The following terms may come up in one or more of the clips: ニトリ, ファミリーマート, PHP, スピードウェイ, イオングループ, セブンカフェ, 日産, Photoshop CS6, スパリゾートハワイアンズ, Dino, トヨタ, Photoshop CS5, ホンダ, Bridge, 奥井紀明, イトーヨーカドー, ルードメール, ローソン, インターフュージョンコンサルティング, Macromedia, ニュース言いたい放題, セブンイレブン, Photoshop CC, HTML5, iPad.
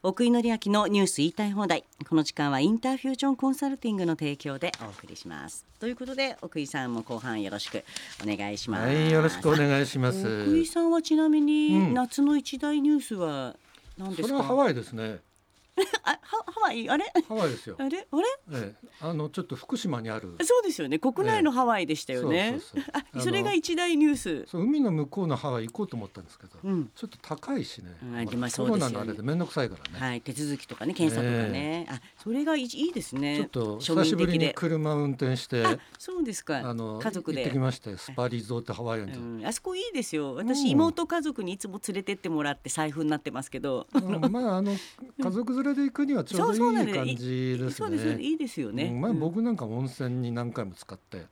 奥井紀明のニュース言いたい放題。この時間はインターフュージョンコンサルティングの提供でお送りします。ということで奥井さんも後半よろしくお願いします。はい、よろしくお願いします。奥井さんはちなみに夏の一大ニュースは何ですか？それはハワイですね。ハワイですよ。ちょっと福島にある。そうですよね。国内のハワイでしたよね。それが一大ニュース。そう、海の向こうのハワイ行こうと思ったんですけど、ちょっと高いしね。コロナのあれで面倒くさいからね。はい、手続きとかね、検査とかね。それがいいですね。ちょっと久しぶりに車運転して、そうですか。家族で行ってきまして、スパリゾートハワイアンズ。あそこいいですよ。私妹家族にいつも連れてってもらって財布になってますけど。家族連れで行くにはちょうどいい感じですね。そうですね。いいですよね。僕なんか温泉に何回も使って、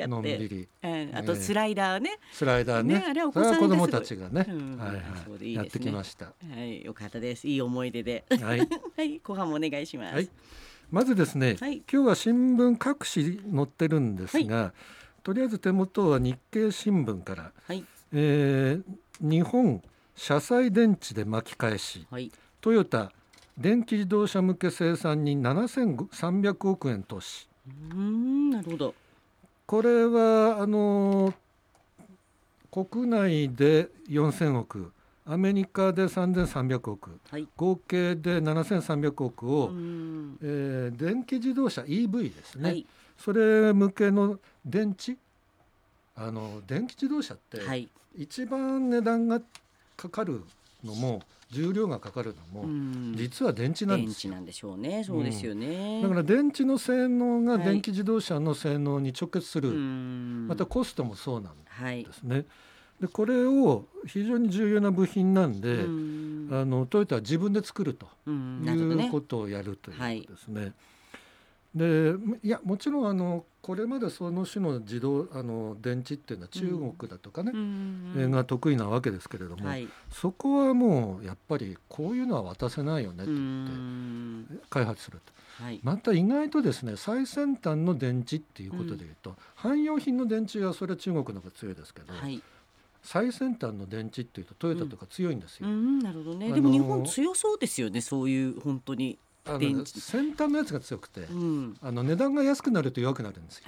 のんびり。あとスライダーね。あれは子供たちがね、やってきました。はい、よかったです。いい思い出で。はい、後半もお願いします。はい、まずですね、今日は新聞各紙載ってるんですが、とりあえず手元は日経新聞から、日本車載電池で巻き返し。トヨタ電気自動車向け生産に7300億円投資。なるほど。これは国内で4000億、アメリカで3300億、合計で7300億を、電気自動車 EV ですね、それ向けの電池、電気自動車って一番値段がかかるのも重量がかかるのも実は電池なんですよ。電池なんでしょうね。そうですよね。だから電池の性能が電気自動車の性能に直結する、またコストもそうなんですね。でこれを非常に重要な部品なんで、トヨタは自分で作るということをやるということですね。でいやもちろんこれまでその種の電池っていうのは中国だとかね、が得意なわけですけれども、そこはもうやっぱりこういうのは渡せないよねって言って開発すると、また意外とですね最先端の電池っていうことでいうと、汎用品の電池はそれは中国の方が強いですけど、最先端の電池っていうとトヨタとか強いんですよ。なるほどね。でも日本強そうですよね。そういう本当に先端のやつが強くて、値段が安くなると弱くなるんですよ。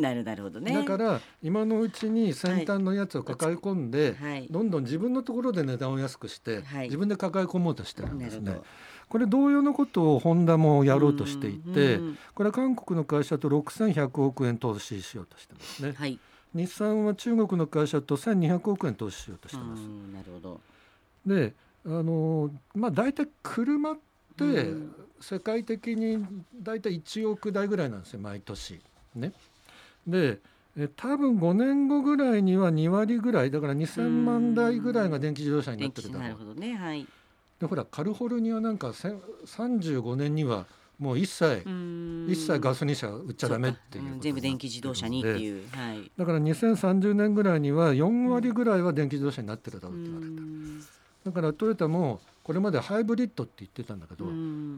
なるほどね。だから今のうちに先端のやつを抱え込んで、どんどん自分のところで値段を安くして、自分で抱え込もうとしてるんですね。これ同様のことをホンダもやろうとしていて、これは韓国の会社と6100億円投資しようとしてますね。日産は中国の会社と1200億円投資しようとしてます。なるほど。でだいたい車って世界的にだいたい1億台ぐらいなんですよ、毎年ね。で多分5年後ぐらいには2割ぐらいだから2000万台ぐらいが電気自動車になってるだろう。なるほどね。はい。でほらカリフォルニアなんか35年にはもう一切ガソリン車売っちゃダメっていうことで全部電気自動車にっていう、だから2030年ぐらいには4割ぐらいは電気自動車になってるだろうって言われた。だからトヨタもこれまでハイブリッドって言ってたんだけど、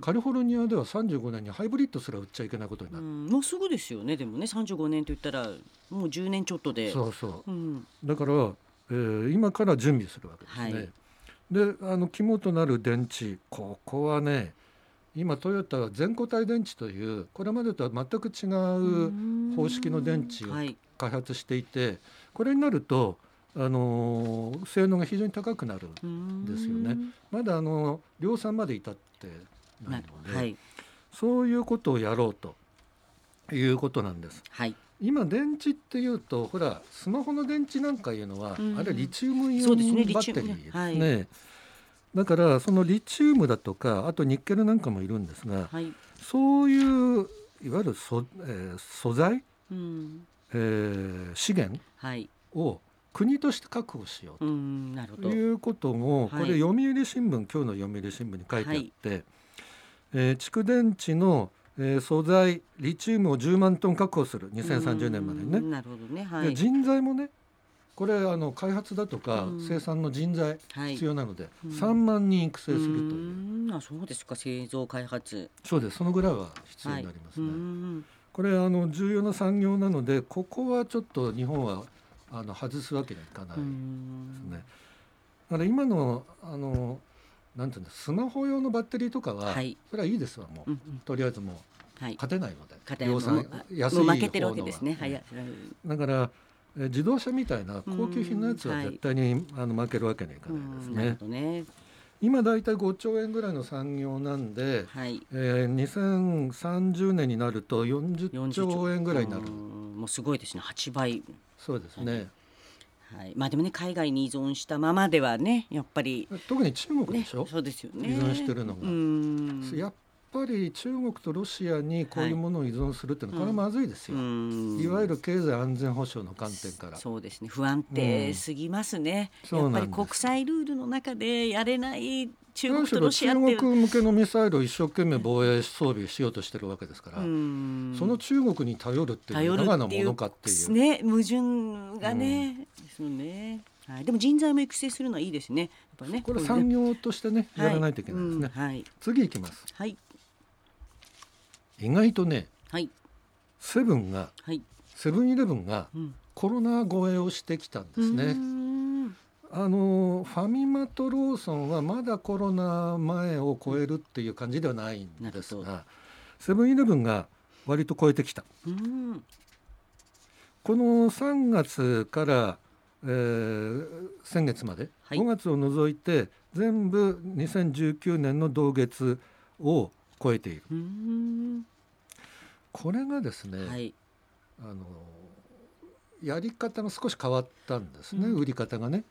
カリフォルニアでは35年にハイブリッドすら売っちゃいけないことになる。もうすぐですよね。でもね35年と言ったらもう10年ちょっとで。だから、今から準備するわけですね。で肝となる電池、ここはね今トヨタは全固体電池というこれまでとは全く違う方式の電池を開発していて、これになると性能が非常に高くなるんですよね。まだ量産まで至ってないので、そういうことをやろうということなんです。今電池っていうとほらスマホの電池なんかいうのはあれリチウムイオンバッテリーですね。だからそのリチウムだとかあとニッケルなんかもいるんですが、そういういわゆる素材、資源を国として確保しようということも、これ読売新聞、今日の読売新聞に書いてあって、蓄電池の素材リチウムを10万トン確保する2030年までにね。なるほどね。で人材もねこれ開発だとか生産の人材必要なので、3万人育成するという。そうですか。製造開発、そうです。そのぐらいは必要になりますね。これ重要な産業なのでここはちょっと日本は外すわけにはいかないですね。だから今のなんていうんですか、スマホ用のバッテリーとかは、はい、それはいいですわもう、うんうん、とりあえずもう勝てないので、はい、量産安い方のはもう負けてるわけですね、はいはい、だから自動車みたいな高級品のやつは絶対に、はい、負けるわけにはいかないです ね、 なるほどね。今だいたい5兆円ぐらいの産業なんで、はい、2030年になると40兆円ぐらいになる。もうすごいですね、8倍。そうですね、はい。まあ、でもね、海外に依存したままではね、やっぱり特に中国でしょ、ね、そうですよね、依存してるのが、うん、やっぱり中国とロシアにこういうものを依存するっていうのは、はい、これはまずいですよ、うん、いわゆる経済安全保障の観点から。そうですね、不安定すぎますね、うん、やっぱり国際ルールの中でやれない中国とロシアって、中国向けのミサイルを一生懸命防衛装備しようとしてるわけですから、うん、その中国に頼るっていうのがなものかっていう、ね、矛盾がね、うん、ですよね、はい、でも人材も育成するのはいいですね、やっぱね、これ産業としてね、やらないといけないですね、はい、うん、はい、次いきます、はい、意外とね、はい、セブンイレブンがコロナ超えをしてきたんですね、うん、ファミマとローソンはまだコロナ前を超えるっていう感じではないんですが、セブンイレブンが割と超えてきた。うん、この3月から、先月まで、はい、5月を除いて全部2019年の同月を超えている。うん、これがですね、はい、やり方が少し変わったんですね、うん、売り方がね。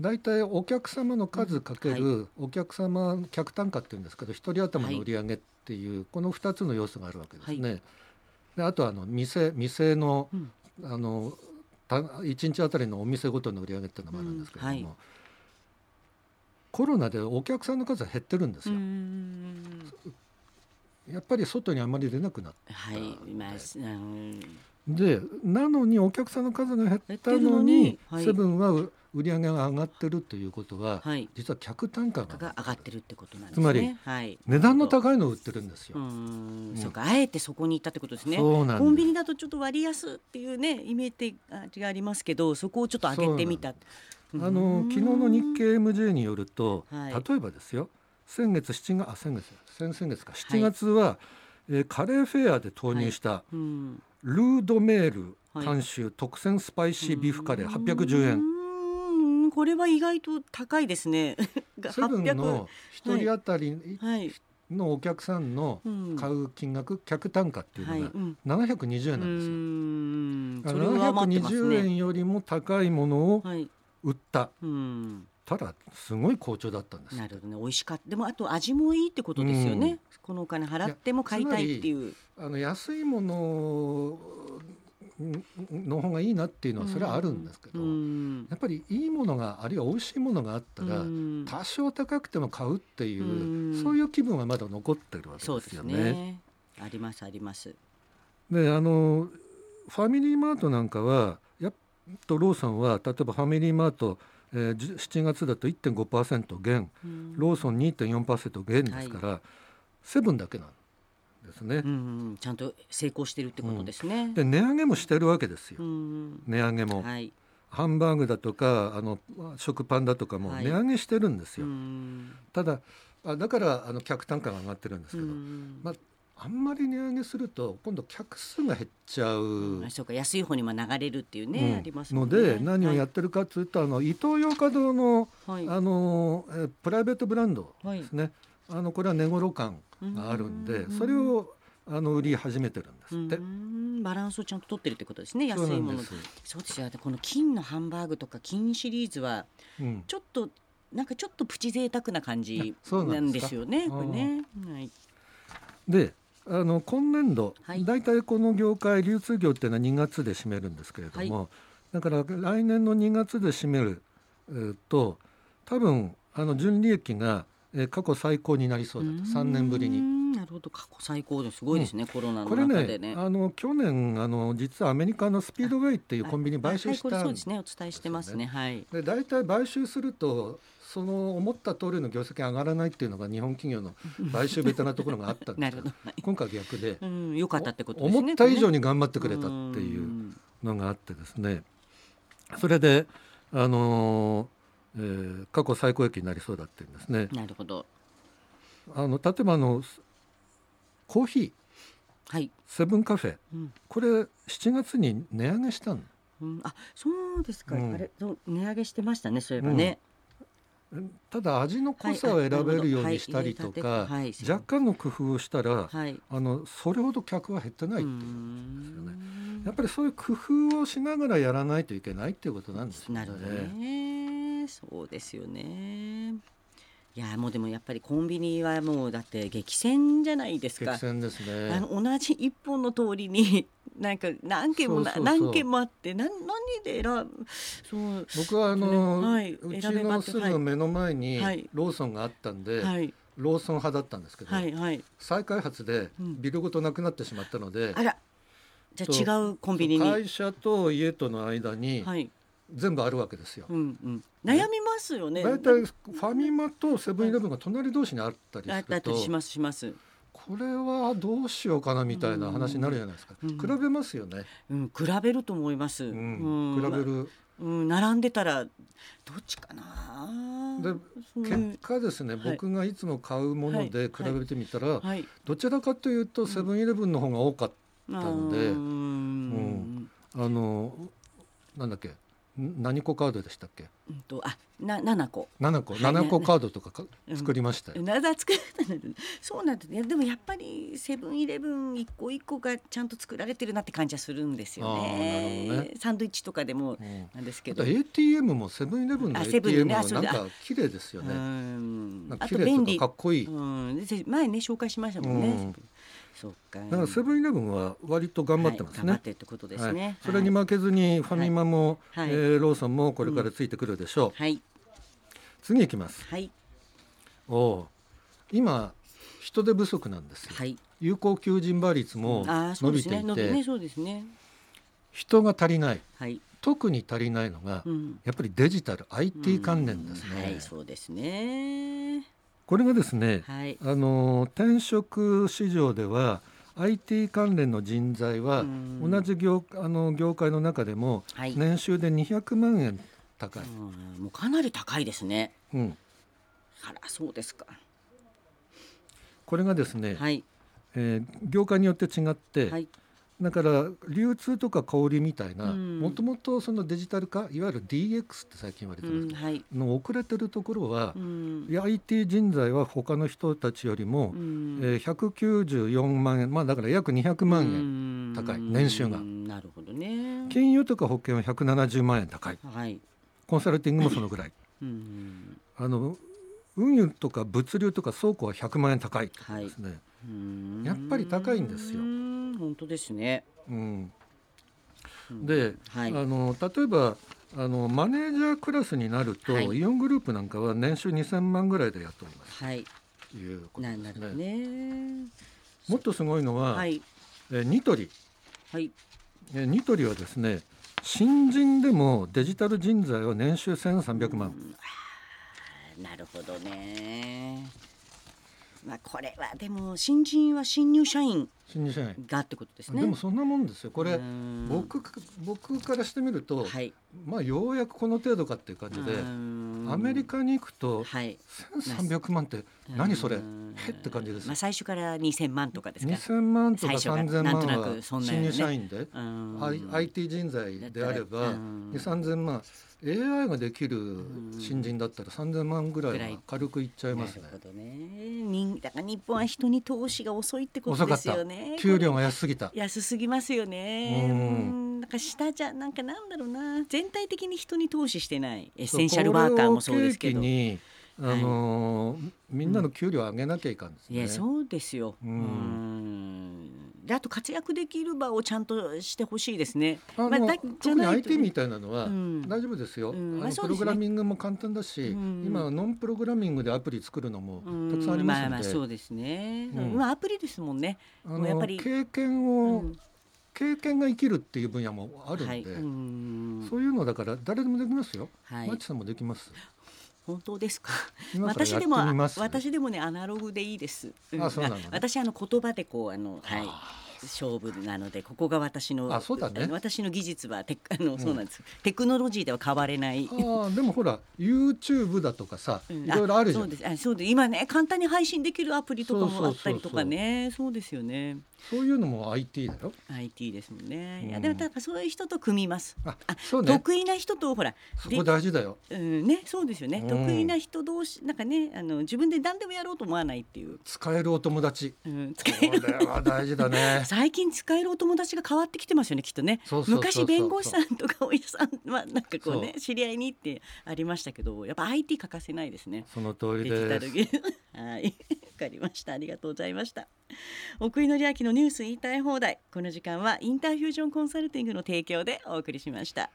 だいたいお客様の数かけるお客様、うん、はい、客単価っていうんですけど、1人頭の売り上げっていう、はい、この2つの要素があるわけですね、はい、であとは店の、うん、1日あたりのお店ごとの売り上げっていうのもあるんですけれども、うん、はい、コロナでお客さんの数は減ってるんですよ。うん、やっぱり外にあまり出なくなった、はい、でなのにお客さんの数が減ったのに、はい、セブンは売り上げが上がってるということは、はい、実は客単価が上がってるってことなんですね。つまり、はい、値段の高いのを売ってるんですよ。うん、そうか、あえてそこに行ったってことですね。そうなんです。コンビニだとちょっと割安っていうね、イメージがありますけど、そこをちょっと上げてみた。昨日の日経 MJ によると、はい、例えばですよ、先月7月は、はい、カレーフェアで投入した、はい、うん、ルードメール監修、はい、特選スパイシービーフカレー810円。うん、これは意外と高いですね。セブンの1人当たりのお客さんの買う金額、はい、客単価っていうのが720円なんですよ。うん、720円よりも高いものを売った、はい、うん、ただすごい好調だったんです。なるほどね、美味しかった。でもあと味もいいってことですよね、うん、このお金払っても買いたいっていう、安いものの方がいいなっていうのはそれはあるんですけど、うん、やっぱりいいものがあるいは美味しいものがあったら、うん、多少高くても買うっていう、うん、そういう気分はまだ残ってるわけですよね。そうですね、ありますあります。でファミリーマートなんかはローソンは例えばファミリーマート7月だと 1.5% 減、ローソン 2.4% 減ですから、はい、セブンだけなんですね、うんうん、ちゃんと成功してるってことですね、うん、で値上げもしてるわけですよ、うん、値上げも、はい、ハンバーグだとか食パンだとかも値上げしてるんですよ、はい、ただだから客単価が上がってるんですけど、あんまり値上げすると今度客数が減っちゃう、うん、そうか、安い方にも流れるっていうね、うん、ありますもんね。ので何をやってるかというと、はい、イトーヨーカドーの、はい、プライベートブランドですね、はい、これは値頃感があるんで、それを売り始めてるんですって。バランスをちゃんと取ってるってことですね、安いもの。そうですよ、この金のハンバーグとか金シリーズは、うん、ちょっとなんかちょっとプチ贅沢な感じなんですよね、これね、はい、で今年度、はい、だいたいこの業界流通業っていうのは2月で占めるんですけれども、はい、だから来年の2月で占める、と多分純利益が、過去最高になりそうだと、3年ぶりに。なるほど、過去最高です、すごいですね、うん、コロナの中でね。これね、去年実はアメリカのスピードウェイっていうコンビニ買収したんですよね。そうですね、お伝えしてますね、はい、でだいたい買収するとその思った通りの業績上がらないっていうのが日本企業の買収ベタなところがあったんですけど今回逆で、うん、よかったってことですね。思った以上に頑張ってくれたっていうのがあってですね、それで過去最高益になりそうだって言うんですね。なるほど。例えばコーヒー、はい、セブンカフェ、うん、これ7月に値上げしたの、うん、あ、そうですか、うん、あれ値上げしてましたね、そういえばね、うん、ただ味の濃さを選べるようにしたりとか、はいはい、若干の工夫をしたら、はい、それほど客は減ってないっていうんですよね。やっぱりそういう工夫をしながらやらないといけないっていうことなんですよね。なるほどね、そうですよね。いやもうでもやっぱりコンビニはもうだって激戦じゃないですか。激戦ですね。同じ一本の通りに何軒も何軒もあって何で選ぶ。そう僕ははい、うちのすぐ目の前にローソンがあったんで、はい、ローソン派だったんですけど、はいはい、再開発でビルごとなくなってしまったので、うん、あらじゃあ違うコンビニに会社と家との間に、はい全部あるわけですよ、うんうん、悩みますよね。だいたいファミマとセブンイレブンが隣同士にあったりするとしますこれはどうしようかなみたいな話になるじゃないですか、うんうん、比べますよね、うん、比べると思います、うんうん、比べる、うん、並んでたらどっちかなで、結果ですね、はい、僕がいつも買うもので比べてみたら、はいはい、どちらかというとセブンイレブンの方が多かったので、うんうん、なんだっけ何個カードでしたっけ、うん、7個カードとか作りましたよ、うん、作ったのそうなんです、ね、でもやっぱりセブンイレブン一個一個がちゃんと作られてるなって感じはするんですよ ね、 なるほどね。サンドイッチとかでもなんですけど、うん、ATM もセブンイレブンの ATM もなんか綺麗ですよね、うん、なんか綺麗とかかっこいい、うん、前ね紹介しましたもんね、うんそうか。だからセブンイレブンは割と頑張ってますね、はい、頑張ってってことですね、はい、それに負けずにファミマも、はいローソンもこれからついてくるでしょう、うんはい、次いきます、はい、今人手不足なんですよ、はい、有効求人倍率も伸びていて、人が足りない、はい、特に足りないのが、うん、やっぱりデジタル IT 関連ですね、うんはい、そうですね。これがですね、はい、転職市場では IT 関連の人材は同じ業界の中でも年収で200万円高い、はい、うんもうかなり高いですね、うん、あらそうですか。これがですね、はい業界によって違って、はい、だから流通とか小売りみたいなもともとそのデジタル化いわゆる DX って最近言われてます、うんはい、遅れてるところは、うん、IT 人材は他の人たちよりも、うん194万円、まあ、だから約200万円高い、うん、年収が、うん、なるほどね。金融とか保険は170万円高い、はい、コンサルティングもそのぐらいうん運輸とか物流とか倉庫は100万円高いですね、はい、やっぱり高いんですよ。本当ですね、うん、で、はい、例えばマネージャークラスになると、はい、イオングループなんかは年収2000万ぐらいでやっております、はい、いうことですね。なるほどね。もっとすごいのは、はい、ニトリ、はい、ニトリはですね新人でもデジタル人材は年収1300万、うん、あなるほどね。まあ、これはでも新人は新入社員がってことですね。でもそんなもんですよこれ。僕からしてみると、はいまあ、ようやくこの程度かっていう感じでアメリカに行くと1300万って何それへって感じです、まあ、最初から2000万とかですか。2000万とか3000万は新入社員で IT 人材であれば2,3000万 AI ができる新人だったら3000万ぐらいは軽くいっちゃいますね。なるほどね。だから日本は人に投資が遅いってことですよね。給料が安すぎた。安すぎますよね。うんなんか下じゃなんかなんだろうな全体的に人に投資してないエッセンシャルワーカーもそうですけどこれを契機に、はい、みんなの給料を上げなきゃいかんですね、うん、いやそうですよ、うん、うんであと活躍できる場をちゃんとしてほしいですね。まあ、特に IT みたいなのは大丈夫ですよ、うんまあですね、プログラミングも簡単だし、うん、今ノンプログラミングでアプリ作るのもたくさんありますので、うんまあ、まあそうですね、うんまあ、アプリですもんね。やっぱり経験が生きるっていう分野もあるんで、はい、うんそういうのだから誰でもできますよ、はい、マッチさんもできます。本当ですか。私でもねアナログでいいです、うん、あそうなのね、私言葉でこうはい、勝負なので、ここが私の技術はそうなんです、テクノロジーでは変われない。でもほら YouTube だとかさ、いろいろあるじゃん。そうです今ね、簡単に配信できるアプリとかもあったりとかね。そうですよね。そういうのも IT だよ。 IT ですもんね、いやでもだからそういう人と組みます。そうね、得意な人と、ほらそこ大事だよ、ね、そうですよね、得意な人同士なんかね、自分で何でもやろうと思わないっていう、使えるお友達、使える、これは大事だね。最近使えるお友達が変わってきてますよね、きっとね。昔弁護士さんとかお医者さんはなんかこうね、知り合いにってありましたけど、やっぱ IT 欠かせないですね。その通りです。デジタルはい、わかりました。ありがとうございました。奥井紀明のニュース言いたい放題。この時間はインターフュージョンコンサルティングの提供でお送りしました。